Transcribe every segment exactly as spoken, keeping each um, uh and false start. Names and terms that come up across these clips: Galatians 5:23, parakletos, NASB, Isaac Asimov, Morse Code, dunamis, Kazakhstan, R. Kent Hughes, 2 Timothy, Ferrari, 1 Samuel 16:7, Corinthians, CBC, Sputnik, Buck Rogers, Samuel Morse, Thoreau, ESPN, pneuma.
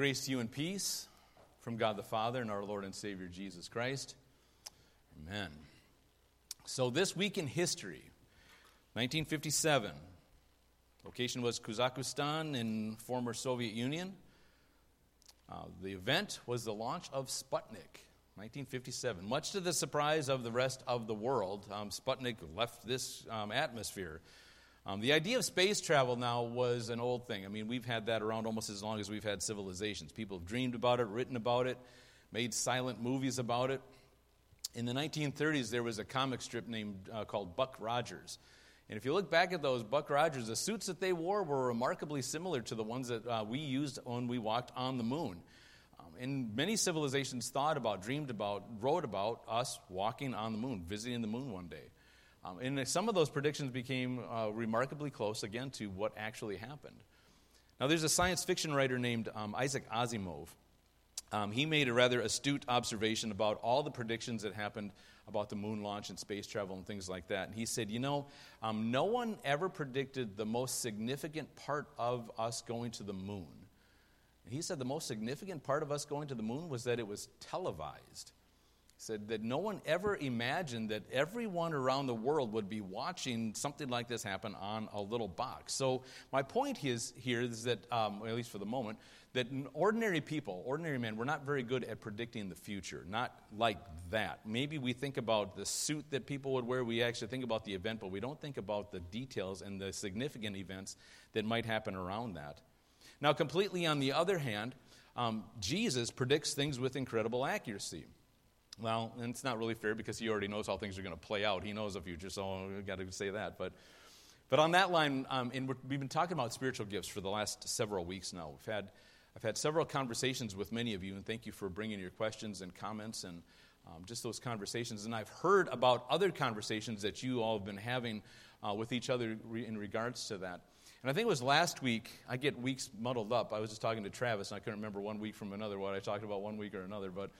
Grace to you and peace from God the Father and our Lord and Savior Jesus Christ. Amen. So this week in history, nineteen fifty-seven, location was Kazakhstan in former Soviet Union. Uh, the event was the launch of Sputnik, nineteen fifty-seven. Much to the surprise of the rest of the world, um, Sputnik left this um, atmosphere. Um, the idea of space travel now was an old thing. I mean, we've had that around almost as long as we've had civilizations. People have dreamed about it, written about it, made silent movies about it. In the nineteen thirties, there was a comic strip named uh, called Buck Rogers. And if you look back at those Buck Rogers, the suits that they wore were remarkably similar to the ones that uh, we used when we walked on the moon. Um, and many civilizations thought about, dreamed about, wrote about us walking on the moon, visiting the moon one day. Um, and some of those predictions became uh, remarkably close, again, to what actually happened. Now, there's a science fiction writer named um, Isaac Asimov. Um, he made a rather astute observation about all the predictions that happened about the moon launch and space travel and things like that. And he said, you know, um, no one ever predicted the most significant part of us going to the moon. And he said the most significant part of us going to the moon was that it was televised. Said that no one ever imagined that everyone around the world would be watching something like this happen on a little box. So my point is here is that, um, at least for the moment, that ordinary people, ordinary men, we're not very good at predicting the future, not like that. Maybe we think about the suit that people would wear, we actually think about the event, but we don't think about the details and the significant events that might happen around that. Now, completely on the other hand, um, Jesus predicts things with incredible accuracy. Well, and it's not really fair because he already knows how things are going to play out. He knows the future, so we've got to say that. But but on that line, um, and we've been talking about spiritual gifts for the last several weeks now. We've had I've had several conversations with many of you, and thank you for bringing your questions and comments and um, just those conversations. And I've heard about other conversations that you all have been having uh, with each other in regards to that. And I think it was last week, I get weeks muddled up. I was just talking to Travis, and I couldn't remember one week from another what I talked about one week or another, but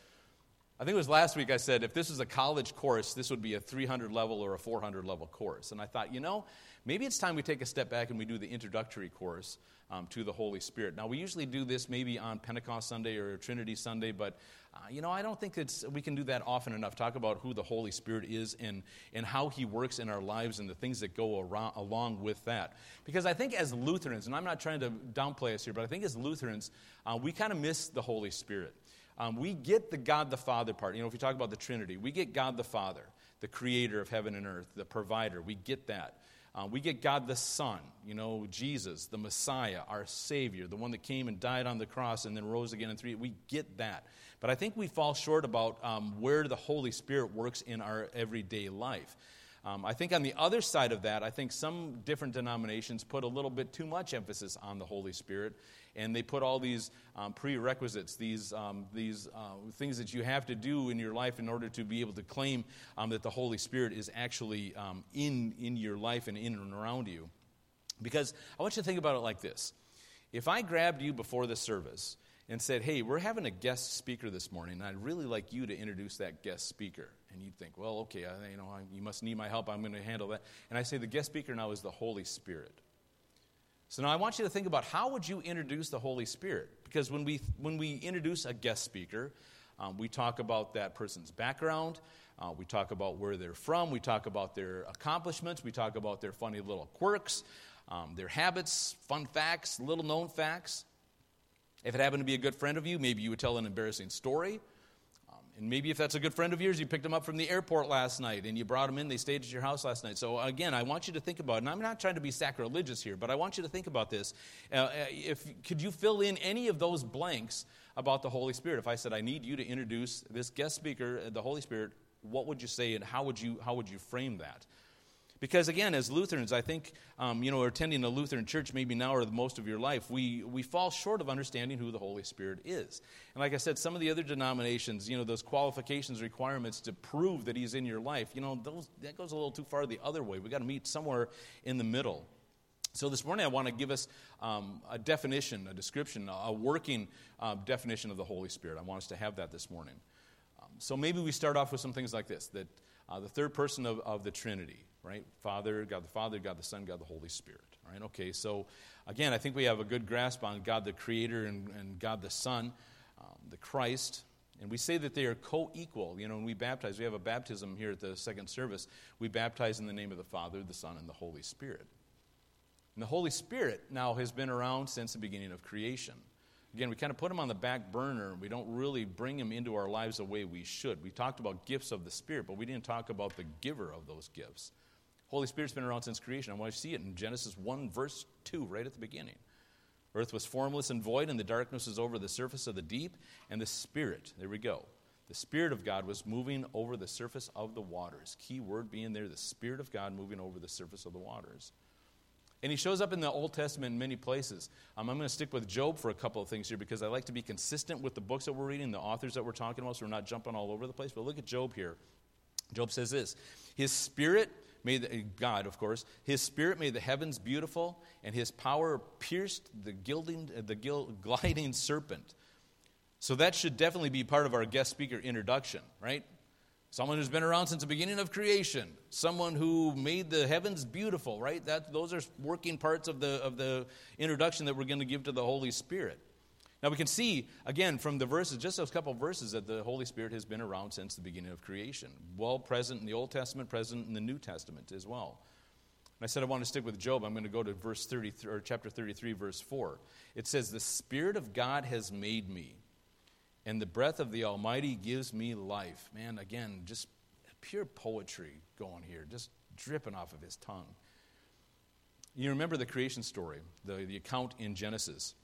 I think it was last week I said, if this was a college course, this would be a three hundred level or a four hundred level course. And I thought, you know, maybe it's time we take a step back and we do the introductory course um, to the Holy Spirit. Now, we usually do this maybe on Pentecost Sunday or Trinity Sunday, but, uh, you know, I don't think it's, we can do that often enough. Talk about who the Holy Spirit is and, and how he works in our lives and the things that go around, along with that. Because I think as Lutherans, and I'm not trying to downplay us here, but I think as Lutherans, uh, we kind of miss the Holy Spirit. Um, we get the God the Father part. You know, if you talk about the Trinity, we get God the Father, the creator of heaven and earth, the provider. We get that. Uh, we get God the Son, you know, Jesus, the Messiah, our Savior, the one that came and died on the cross and then rose again in three. We get that. But I think we fall short about um, where the Holy Spirit works in our everyday life. Um, I think on the other side of that, I think some different denominations put a little bit too much emphasis on the Holy Spirit, and they put all these um, prerequisites, these um, these uh, things that you have to do in your life in order to be able to claim um, that the Holy Spirit is actually um, in, in your life and in and around you. Because I want you to think about it like this. If I grabbed you before the service and said, hey, we're having a guest speaker this morning, and I'd really like you to introduce that guest speaker, and you'd think, well, okay, I, you know, I, you must need my help. I'm going to handle that. And I say the guest speaker now is the Holy Spirit. So now I want you to think about how would you introduce the Holy Spirit? Because when we when we introduce a guest speaker, um, we talk about that person's background. Uh, we talk about where they're from. We talk about their accomplishments. We talk about their funny little quirks, um, their habits, fun facts, little-known facts. If it happened to be a good friend of you, maybe you would tell an embarrassing story. And maybe if that's a good friend of yours, you picked them up from the airport last night and you brought them in, they stayed at your house last night. So again, I want you to think about it, and I'm not trying to be sacrilegious here, but I want you to think about this. Uh, if could you fill in any of those blanks about the Holy Spirit? If I said, I need you to introduce this guest speaker, the Holy Spirit, what would you say and how would you how would you frame that? Because again, as Lutherans, I think, um, you know, attending a Lutheran church maybe now or the most of your life, we, we fall short of understanding who the Holy Spirit is. And like I said, some of the other denominations, you know, those qualifications, requirements to prove that he's in your life, you know, those that goes a little too far the other way. We've got to meet somewhere in the middle. So this morning I want to give us um, a definition, a description, a working uh, definition of the Holy Spirit. I want us to have that this morning. Um, so maybe we start off with some things like this, that Uh, the third person of, of the Trinity, right? Father, God the Father, God the Son, God the Holy Spirit. All right, okay, so again, I think we have a good grasp on God the Creator and, and God the Son, um, the Christ. And we say that they are co-equal. You know, when we baptize, we have a baptism here at the second service. We baptize in the name of the Father, the Son, and the Holy Spirit. And the Holy Spirit now has been around since the beginning of creation. Again, we kind of put him on the back burner. We don't really bring him into our lives the way we should. We talked about gifts of the Spirit, but we didn't talk about the giver of those gifts. Holy Spirit's been around since creation. I want to see it in Genesis one, verse two, right at the beginning. Earth was formless and void, and the darkness was over the surface of the deep, and the Spirit, there we go. The Spirit of God was moving over the surface of the waters. Key word being there, the Spirit of God moving over the surface of the waters. And he shows up in the Old Testament in many places. Um, I'm going to stick with Job for a couple of things here because I like to be consistent with the books that we're reading, the authors that we're talking about, so we're not jumping all over the place. But look at Job here. Job says this, His Spirit made, the, God of course, His Spirit made the heavens beautiful, and His power pierced the, gilding, the gliding serpent. So that should definitely be part of our guest speaker introduction, right? Someone who's been around since the beginning of creation. Someone who made the heavens beautiful, right? That, those are working parts of the, of the introduction that we're going to give to the Holy Spirit. Now we can see, again, from the verses, just those couple verses, that the Holy Spirit has been around since the beginning of creation. Well present in the Old Testament, present in the New Testament as well. And I said I want to stick with Job. I'm going to go to verse thirty-three, or chapter thirty-three, verse four. It says, The Spirit of God has made me, and the breath of the Almighty gives me life. Man, again, just pure poetry going here, just dripping off of his tongue. You remember the creation story, the, the account in Genesis,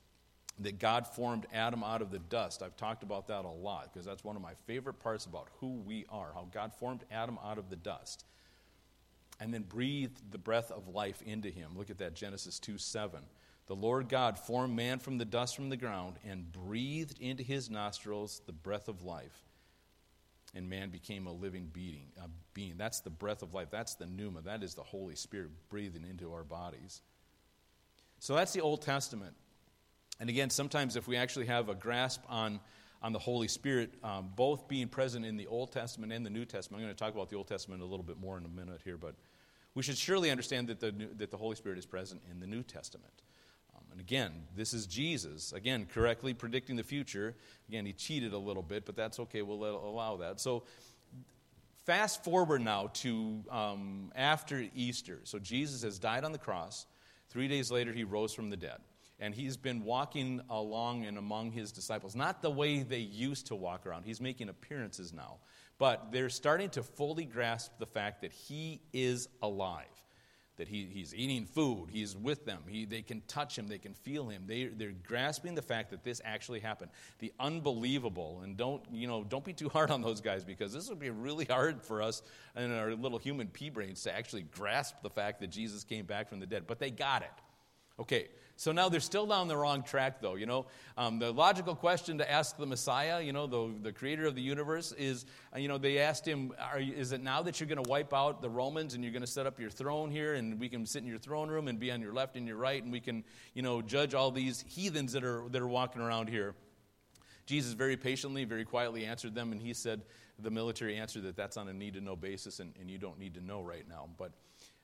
that God formed Adam out of the dust. I've talked about that a lot because that's one of my favorite parts about who we are, how God formed Adam out of the dust and then breathed the breath of life into him. Look at that, Genesis two seven. The Lord God formed man from the dust from the ground and breathed into his nostrils the breath of life. And man became a living being. A being. That's the breath of life. That's the pneuma. That is the Holy Spirit breathing into our bodies. So that's the Old Testament. And again, sometimes if we actually have a grasp on, on the Holy Spirit, um, both being present in the Old Testament and the New Testament, I'm going to talk about the Old Testament a little bit more in a minute here, but we should surely understand that the, that the Holy Spirit is present in the New Testament. And again, this is Jesus, again, correctly predicting the future. Again, he cheated a little bit, but that's okay. We'll let, allow that. So fast forward now to um, after Easter. So Jesus has died on the cross. Three days later, he rose from the dead. And he's been walking along and among his disciples. Not the way they used to walk around. He's making appearances now. But they're starting to fully grasp the fact that he is alive. That he, he's eating food, he's with them, he, they can touch him, they can feel him. They, they're grasping the fact that this actually happened. The unbelievable, and don't you know? Don't be too hard on those guys because this would be really hard for us and our little human pea brains to actually grasp the fact that Jesus came back from the dead. But they got it. Okay, so now they're still down the wrong track though, you know. Um, the logical question to ask the Messiah, you know, the, the creator of the universe is, you know, they asked him, are, is it now that you're going to wipe out the Romans and you're going to set up your throne here and we can sit in your throne room and be on your left and your right and we can, you know, judge all these heathens that are that are walking around here? Jesus very patiently, very quietly answered them, and he said, the military answered that that's on a need-to-know basis and, and you don't need to know right now, but...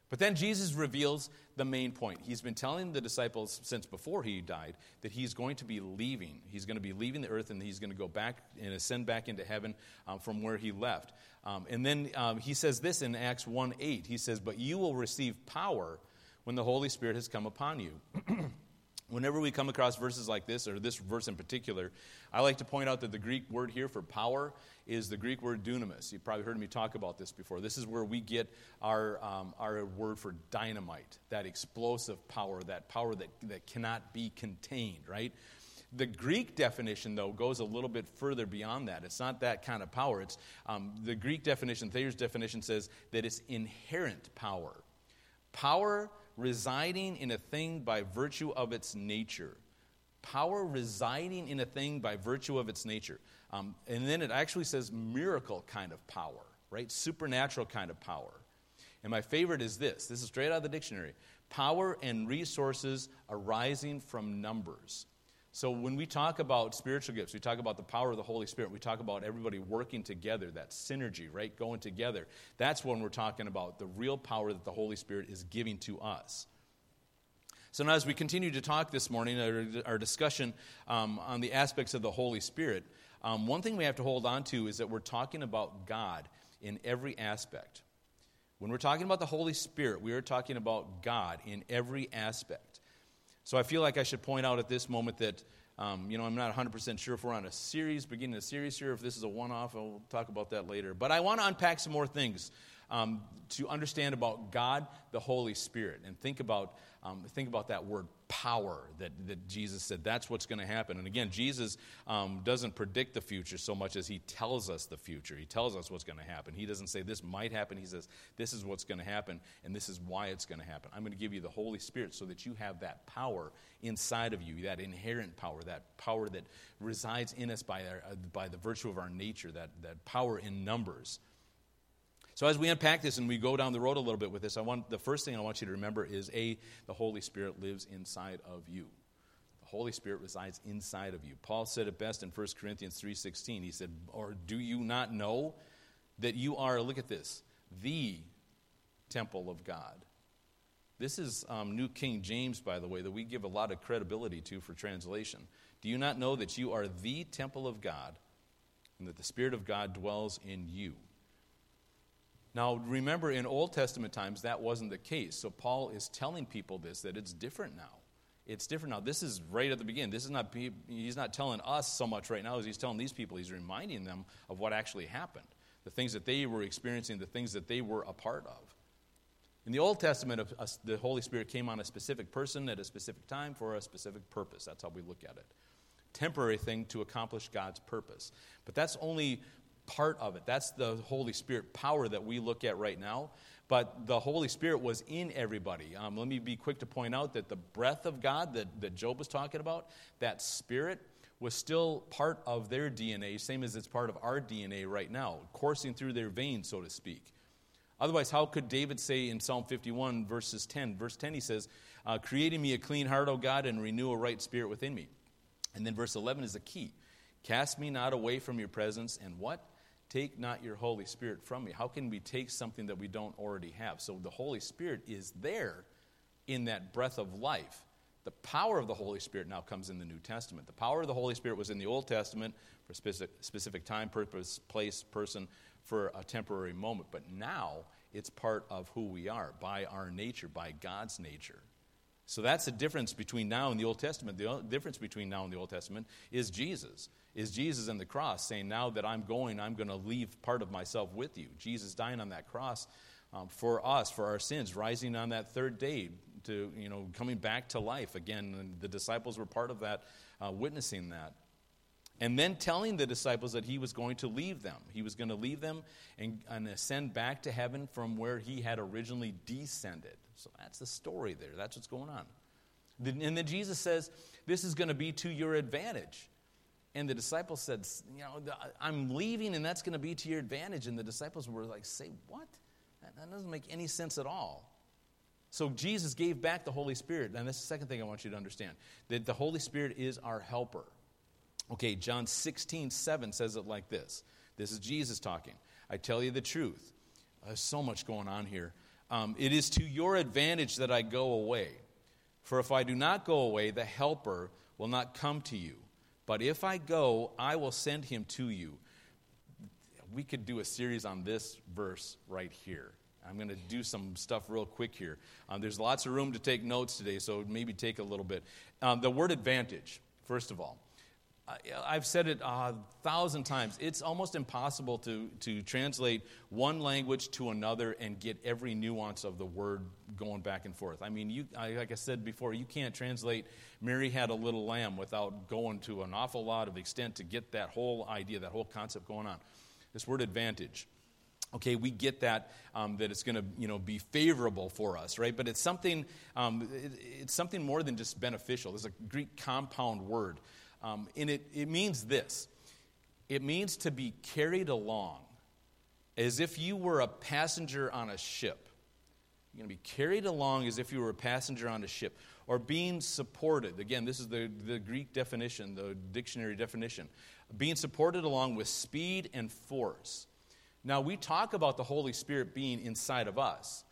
But then Jesus reveals the main point. He's been telling the disciples since before he died that he's going to be leaving. He's going to be leaving the earth and he's going to go back and ascend back into heaven um, from where he left. Um, and then um, he says this in Acts one eight. He says, but you will receive power when the Holy Spirit has come upon you. Whenever we come across verses like this, or this verse in particular, I like to point out that the Greek word here for power is the Greek word dunamis. You've probably heard me talk about this before. This is where we get our um, our word for dynamite, that explosive power, that power that, that cannot be contained, right? The Greek definition, though, goes a little bit further beyond that. It's not that kind of power. It's um, the Greek definition, Thayer's definition says that it's inherent power. Power residing in a thing by virtue of its nature. Power residing in a thing by virtue of its nature. Um, and then it actually says miracle kind of power, right? Supernatural kind of power. And my favorite is this. This is straight out of the dictionary. Power and resources arising from numbers. So when we talk about spiritual gifts, we talk about the power of the Holy Spirit. We talk about everybody working together, that synergy, right, going together. That's when we're talking about the real power that the Holy Spirit is giving to us. So now as we continue to talk this morning, our, our discussion um, on the aspects of the Holy Spirit, um, one thing we have to hold on to is that we're talking about God in every aspect. When we're talking about the Holy Spirit, we are talking about God in every aspect. So I feel like I should point out at this moment that, um, you know, I'm not one hundred percent sure if we're on a series, beginning a series here, if this is a one-off, I'll talk about that later. But I want to unpack some more things um, to understand about God, the Holy Spirit, and think about um, think about that word power that, that Jesus said. That's what's going to happen. And again, Jesus um, doesn't predict the future so much as he tells us the future. He tells us what's going to happen. He doesn't say this might happen. He says this is what's going to happen, and this is why it's going to happen. I'm going to give you the Holy Spirit so that you have that power inside of you, that inherent power, that power that resides in us by our, by the virtue of our nature, that, that power in numbers. So as we unpack this and we go down the road a little bit with this, I want the first thing I want you to remember is, A, the Holy Spirit lives inside of you. The Holy Spirit resides inside of you. Paul said it best in First Corinthians three sixteen. He said, or do you not know that you are, look at this, the temple of God? This is um, New King James, by the way, that we give a lot of credibility to for translation. Do you not know that you are the temple of God and that the Spirit of God dwells in you? Now, remember, in Old Testament times, that wasn't the case. So Paul is telling people this, that it's different now. It's different now. This is right at the beginning. This is not, he's not telling us so much right now as he's telling these people. He's reminding them of what actually happened, the things that they were experiencing, the things that they were a part of. In the Old Testament, the Holy Spirit came on a specific person at a specific time for a specific purpose. That's how we look at it. Temporary thing to accomplish God's purpose. But that's only part of it. That's the Holy Spirit power that we look at right now. But the Holy Spirit was in everybody. Um, let me be quick to point out that the breath of God that, that Job was talking about, that Spirit was still part of their D N A, same as it's part of our D N A right now, coursing through their veins, so to speak. Otherwise, how could David say in Psalm fifty-one, verses ten, verse ten, he says, uh, create in me a clean heart, O God, and renew a right spirit within me. And then verse eleven is the key. Cast me not away from your presence, and what? Take not your Holy Spirit from me. How can we take something that we don't already have? So the Holy Spirit is there in that breath of life. The power of the Holy Spirit now comes in the New Testament. The power of the Holy Spirit was in the Old Testament for specific, specific time, purpose, place, person, for a temporary moment. But now it's part of who we are, by our nature, by God's nature. So that's the difference between now and the Old Testament. The difference between now and the Old Testament is Jesus. Is Jesus and the cross, saying, now that I'm going, I'm going to leave part of myself with you. Jesus dying on that cross um, for us, for our sins, rising on that third day to, you know, coming back to life. Again, and the disciples were part of that, uh, witnessing that. And then telling the disciples that he was going to leave them. He was going to leave them and, and ascend back to heaven from where he had originally descended. So that's the story there. That's what's going on. And then Jesus says, this is going to be to your advantage. And the disciples said, you know, I'm leaving and that's going to be to your advantage. And the disciples were like, say what? That doesn't make any sense at all. So Jesus gave back the Holy Spirit. And that's the second thing I want you to understand, that the Holy Spirit is our helper. Okay, John sixteen seven says it like this. This is Jesus talking. I tell you the truth. There's so much going on here. Um, it is to your advantage that I go away. For if I do not go away, the helper will not come to you. But if I go, I will send him to you. We could do a series on this verse right here. I'm going to do some stuff real quick here. Um, there's lots of room to take notes today, so maybe take a little bit. Um, the word advantage, first of all. I, I've said it a thousand times. It's almost impossible to, to translate one language to another and get every nuance of the word going back and forth. I mean, you I, like I said before, you can't translate Mary had a little lamb without going to an awful lot of extent to get that whole idea, that whole concept going on. This word advantage. Okay, we get that, um, that it's going to, you know, be favorable for us, right? But it's something, um, it, it's something more than just beneficial. It's a Greek compound word. Um, and it, it means this. It means to be carried along as if you were a passenger on a ship. You're going to be carried along as if you were a passenger on a ship, or being supported. Again, this is the, the Greek definition, the dictionary definition. Being supported along with speed and force. Now, we talk about the Holy Spirit being inside of us,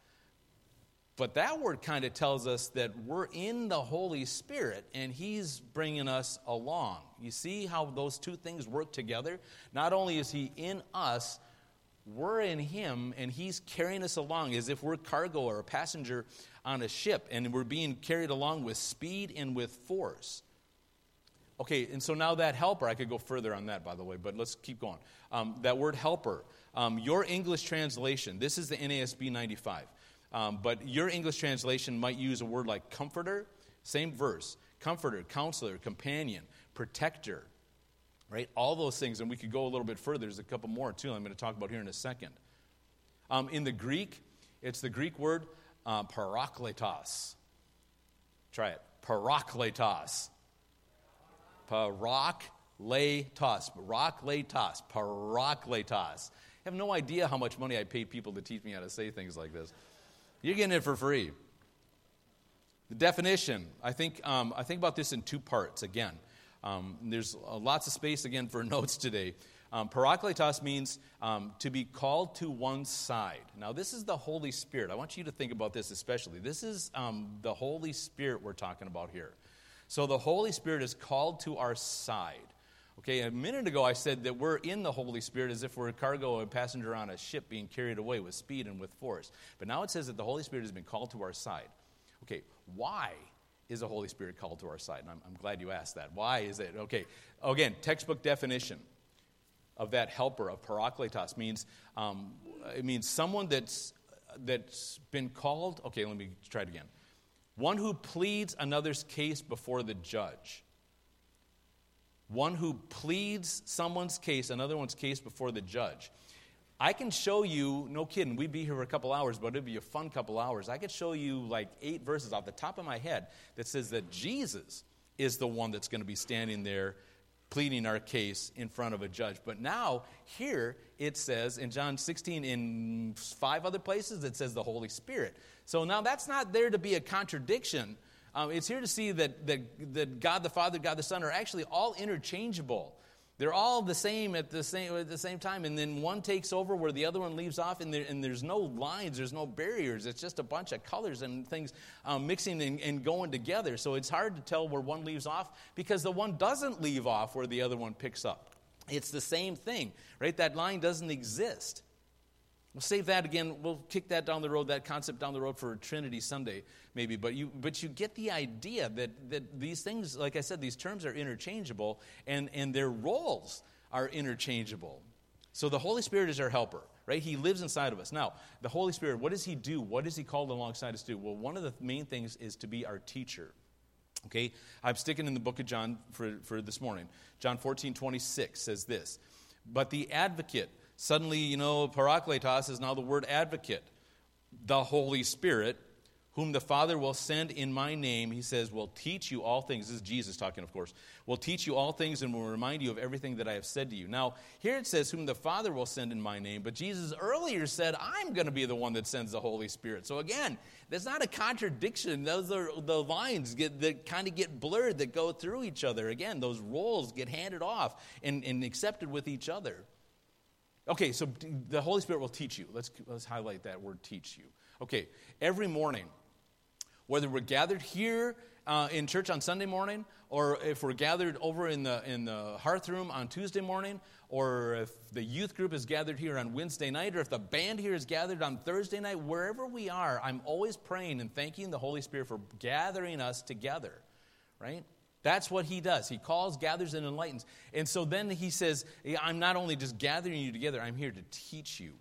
but that word kind of tells us that we're in the Holy Spirit, and He's bringing us along. You see how those two things work together? Not only is He in us, we're in Him, and He's carrying us along as if we're cargo or a passenger on a ship, and we're being carried along with speed and with force. Okay, and so now that helper, I could go further on that, by the way, but let's keep going. Um, that word helper, um, your English translation, this is the N A S B ninety-five, um, but your English translation might use a word like comforter, same verse, comforter, counselor, companion, protector, right? All those things, and we could go a little bit further. There's a couple more, too, I'm going to talk about here in a second. Um, in the Greek, it's the Greek word uh, parakletos. Try it, parakletos. Parakletos, parakletos, parakletos. I have no idea how much money I pay people to teach me how to say things like this. You're getting it for free. The definition, I think um, I think about this in two parts again. Um, there's lots of space again for notes today. Um, parakletos means um, to be called to one side. Now this is the Holy Spirit. I want you to think about this especially. This is um, the Holy Spirit we're talking about here. So the Holy Spirit is called to our side. Okay, a minute ago I said that we're in the Holy Spirit as if we're a cargo or a passenger on a ship being carried away with speed and with force. But now it says that the Holy Spirit has been called to our side. Okay, why is the Holy Spirit called to our side? And I'm, I'm glad you asked that. Why is it? Okay, again, textbook definition of that helper, of parakletos, means um, it means someone that's that's been called. Okay, let me try it again. One who pleads another's case before the judge. One who pleads someone's case, another one's case before the judge. I can show you, no kidding, we'd be here for a couple hours, but it'd be a fun couple hours. I could show you like eight verses off the top of my head that says that Jesus is the one that's going to be standing there pleading our case in front of a judge. But now, here, it says in John sixteen, in five other places, it says the Holy Spirit. So now that's not there to be a contradiction. Um, it's here to see that, that that God the Father, God the Son are actually all interchangeable. They're all the same at the same at the same time, and then one takes over where the other one leaves off, and, there, and there's no lines, there's no barriers. It's just a bunch of colors and things um, mixing and, and going together. So it's hard to tell where one leaves off because the one doesn't leave off where the other one picks up. It's the same thing, right? That line doesn't exist. We'll save that again. We'll kick that down the road, that concept down the road for Trinity Sunday, maybe. But you but you get the idea that, that these things, like I said, these terms are interchangeable, and, and their roles are interchangeable. So the Holy Spirit is our helper, right? He lives inside of us. Now, the Holy Spirit, what does He do? What is He called alongside us to do? Well, one of the main things is to be our teacher. Okay? I'm sticking in the book of John for, for this morning. John fourteen twenty-six says this, "But the advocate..." Suddenly, you know, parakletos is now the word advocate. "The Holy Spirit, whom the Father will send in my name," He says, "will teach you all things." This is Jesus talking, of course. "Will teach you all things and will remind you of everything that I have said to you." Now, here it says, "whom the Father will send in my name." But Jesus earlier said, "I'm going to be the one that sends the Holy Spirit." So again, that's not a contradiction. Those are the lines get, that kind of get blurred, that go through each other. Again, those roles get handed off and, and accepted with each other. Okay, so the Holy Spirit will teach you. Let's let's highlight that word, teach you. Okay, every morning, whether we're gathered here uh, in church on Sunday morning, or if we're gathered over in the in the hearth room on Tuesday morning, or if the youth group is gathered here on Wednesday night, or if the band here is gathered on Thursday night, wherever we are, I'm always praying and thanking the Holy Spirit for gathering us together, right? That's what He does. He calls, gathers, and enlightens. And so then He says, I'm not only just gathering you together, I'm here to teach you.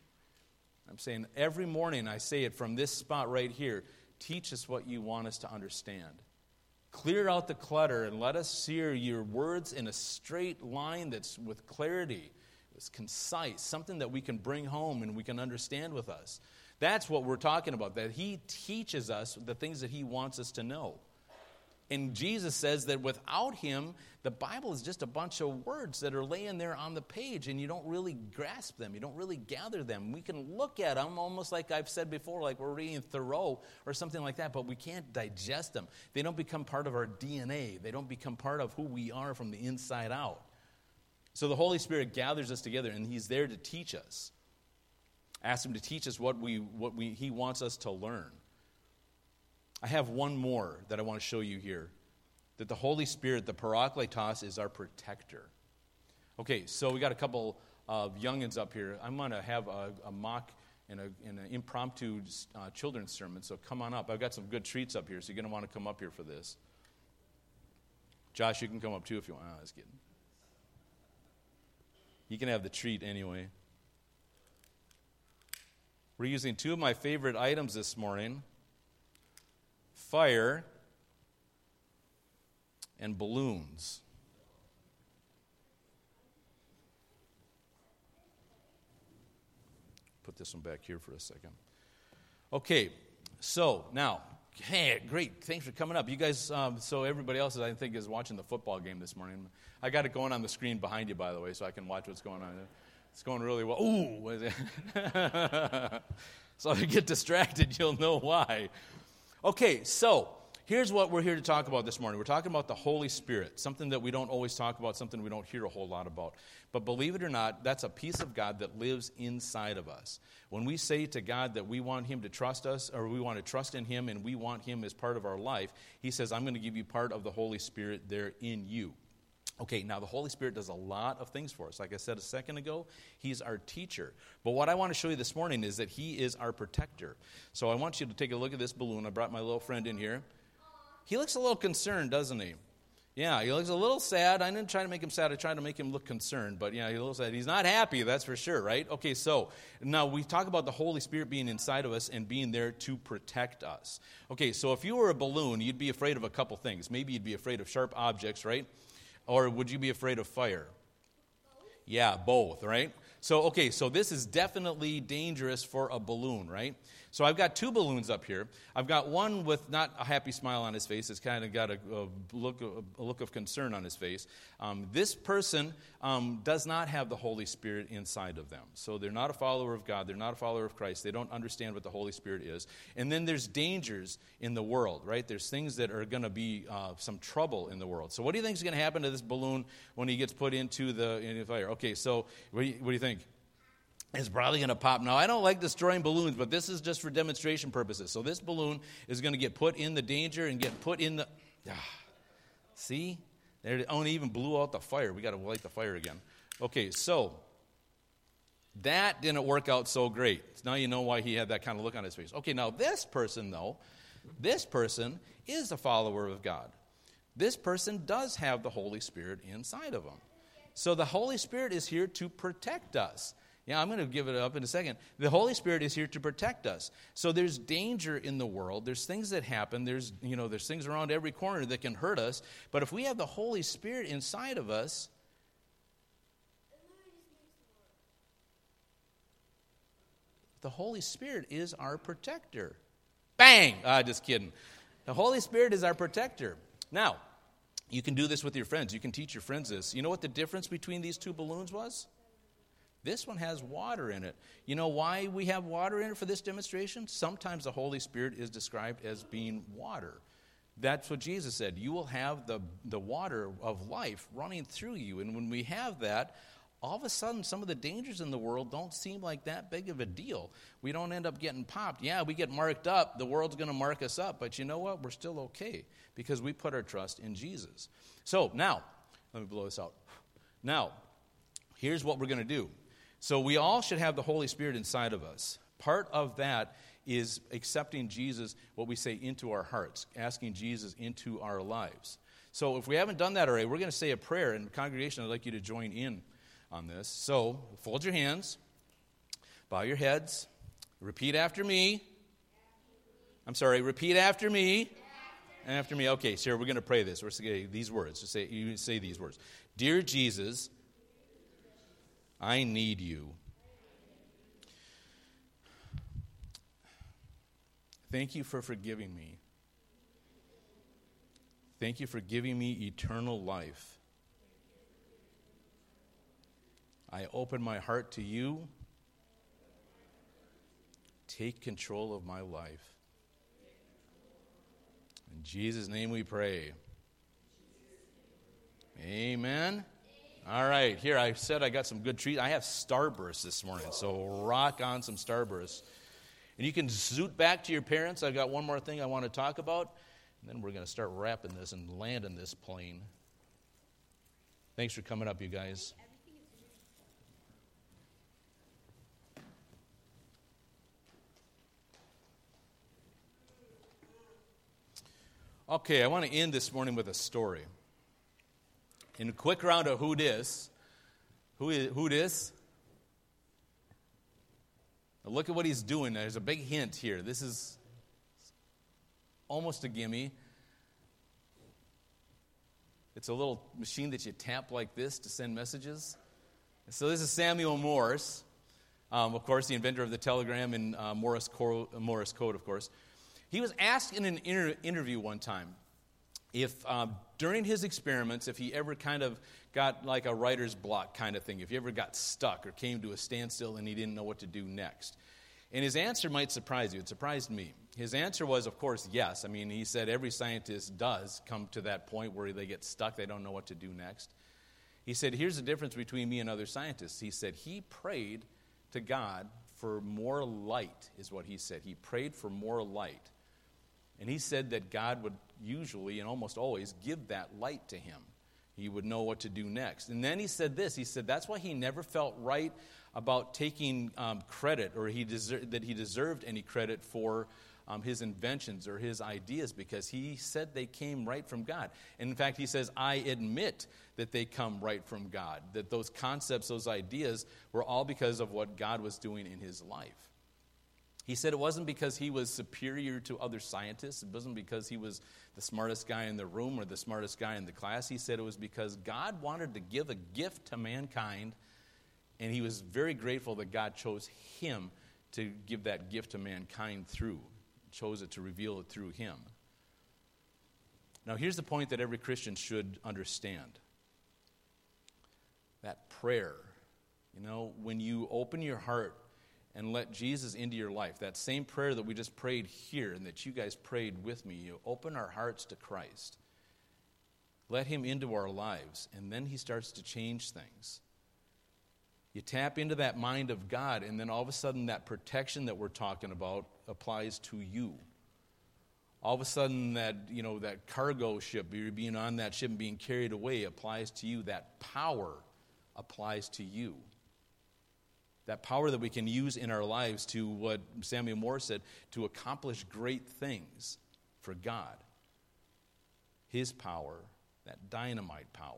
I'm saying every morning, I say it from this spot right here, teach us what you want us to understand. Clear out the clutter and let us hear your words in a straight line that's with clarity, it's concise, something that we can bring home and we can understand with us. That's what we're talking about, that He teaches us the things that He wants us to know. And Jesus says that without him, the Bible is just a bunch of words that are laying there on the page, and you don't really grasp them. You don't really gather them. We can look at them almost like I've said before, like we're reading Thoreau or something like that, but we can't digest them. They don't become part of our D N A. They don't become part of who we are from the inside out. So the Holy Spirit gathers us together, and he's there to teach us. Ask him to teach us what we what we he wants us to learn. I have one more that I want to show you here. That the Holy Spirit, the parakletos, is our protector. Okay, so we got a couple of youngins up here. I'm going to have a, a mock and, a, and an impromptu uh, children's sermon, so come on up. I've got some good treats up here, so you're going to want to come up here for this. Josh, you can come up too if you want. No, I was kidding. You can have the treat anyway. We're using two of my favorite items this morning. Fire and balloons. Put this one back here for a second. Okay, so now, hey, great, thanks for coming up. You guys, um, so everybody else, I think, is watching the football game this morning. I got it going on the screen behind you, by the way, so I can watch what's going on. It's going really well. Ooh! What is it? So if you get distracted, you'll know why. Okay, so here's what we're here to talk about this morning. We're talking about the Holy Spirit, something that we don't always talk about, something we don't hear a whole lot about. But believe it or not, that's a piece of God that lives inside of us. When we say to God that we want him to trust us, or we want to trust in him, and we want him as part of our life, he says, I'm going to give you part of the Holy Spirit there in you. Okay, now the Holy Spirit does a lot of things for us. Like I said a second ago, he's our teacher. But what I want to show you this morning is that he is our protector. So I want you to take a look at this balloon. I brought my little friend in here. He looks a little concerned, doesn't he? Yeah, he looks a little sad. I didn't try to make him sad. I tried to make him look concerned. But yeah, he looks sad. He's not happy, that's for sure, right? Okay, so now we talk about the Holy Spirit being inside of us and being there to protect us. Okay, so if you were a balloon, you'd be afraid of a couple things. Maybe you'd be afraid of sharp objects, right? Or would you be afraid of fire? Yeah, both, right? So, okay, so this is definitely dangerous for a balloon, right? So I've got two balloons up here. I've got one with not a happy smile on his face. It's kind of got a, a, look, a look of concern on his face. Um, this person um, does not have the Holy Spirit inside of them. So they're not a follower of God. They're not a follower of Christ. They don't understand what the Holy Spirit is. And then there's dangers in the world, right? There's things that are going to be uh, some trouble in the world. So what do you think is going to happen to this balloon when he gets put into the, into the fire? Okay, so what do you, what do you think? It's probably going to pop. Now, I don't like destroying balloons, but this is just for demonstration purposes. So this balloon is going to get put in the danger and get put in the... Ah, see? There it, oh, and it even blew out the fire. We got to light the fire again. Okay, so that didn't work out so great. Now you know why he had that kind of look on his face. Okay, now this person, though, this person is a follower of God. This person does have the Holy Spirit inside of him. So the Holy Spirit is here to protect us. Yeah, I'm going to give it up in a second. The Holy Spirit is here to protect us. So there's danger in the world. There's things that happen. There's, you know, there's things around every corner that can hurt us. But if we have the Holy Spirit inside of us, the Holy Spirit is our protector. Bang! Ah, just kidding. The Holy Spirit is our protector. Now, you can do this with your friends. You can teach your friends this. You know what the difference between these two balloons was? This one has water in it. You know why we have water in it for this demonstration? Sometimes the Holy Spirit is described as being water. That's what Jesus said. You will have the, the water of life running through you. And when we have that, all of a sudden some of the dangers in the world don't seem like that big of a deal. We don't end up getting popped. Yeah, we get marked up. The world's going to mark us up. But you know what? We're still okay because we put our trust in Jesus. So now, let me blow this out. Now, here's what we're going to do. So we all should have the Holy Spirit inside of us. Part of that is accepting Jesus, what we say, into our hearts, asking Jesus into our lives. So if we haven't done that already, we're going to say a prayer, and congregation, I'd like you to join in on this. So fold your hands, bow your heads, repeat after me. I'm sorry, repeat after me. And after me, okay, Sarah, we're going to pray this. We're going to these words. Just say, you say these words. Dear Jesus, I need you. Thank you for forgiving me. Thank you for giving me eternal life. I open my heart to you. Take control of my life. In Jesus' name we pray. Amen. All right, here, I said I got some good treats. I have Starburst this morning, so rock on some Starburst. And you can zoot back to your parents. I've got one more thing I want to talk about, and then we're going to start wrapping this and landing this plane. Thanks for coming up, you guys. Okay, I want to end this morning with a story. In a quick round of who dis, who is who dis? Now look at what he's doing. There's a big hint here. This is almost a gimme. It's a little machine that you tap like this to send messages. So this is Samuel Morse, um, of course, the inventor of the telegram and uh, Morse Code, Morse Code, of course. He was asked in an inter- interview one time if um, during his experiments, if he ever kind of got like a writer's block kind of thing, if he ever got stuck or came to a standstill and he didn't know what to do next. And his answer might surprise you. It surprised me. His answer was, of course, yes. I mean, he said every scientist does come to that point where they get stuck, they don't know what to do next. He said, here's the difference between me and other scientists. He said he prayed to God for more light, is what he said. He prayed for more light. And he said that God would usually and almost always give that light to him. He would know what to do next. And then he said this. He said that's why he never felt right about taking um, credit or he deser- that he deserved any credit for um, his inventions or his ideas, because he said they came right from God. And in fact, he says, I admit that they come right from God, that those concepts, those ideas were all because of what God was doing in his life. He said it wasn't because he was superior to other scientists. It wasn't because he was the smartest guy in the room or the smartest guy in the class. He said it was because God wanted to give a gift to mankind, and he was very grateful that God chose him to give that gift to mankind through, chose it to reveal it through him. Now, here's the point that every Christian should understand. That prayer, you know, when you open your heart and let Jesus into your life, that same prayer that we just prayed here and that you guys prayed with me, you open our hearts to Christ. Let him into our lives, and then he starts to change things. You tap into that mind of God, and then all of a sudden that protection that we're talking about applies to you. All of a sudden that, you know, that cargo ship, you're being on that ship and being carried away applies to you. That power applies to you. That power that we can use in our lives to, what Samuel Morse said, to accomplish great things for God. His power, that dynamite power.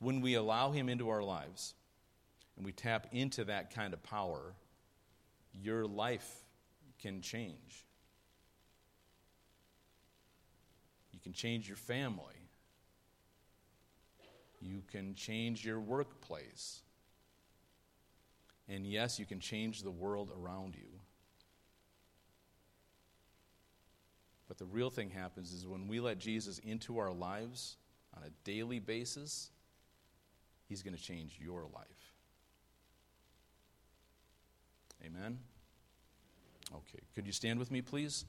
When we allow him into our lives and we tap into that kind of power, your life can change. You can change your family. You can change your workplace. And yes, you can change the world around you. But the real thing happens is when we let Jesus into our lives on a daily basis, he's going to change your life. Amen? Okay, could you stand with me, please?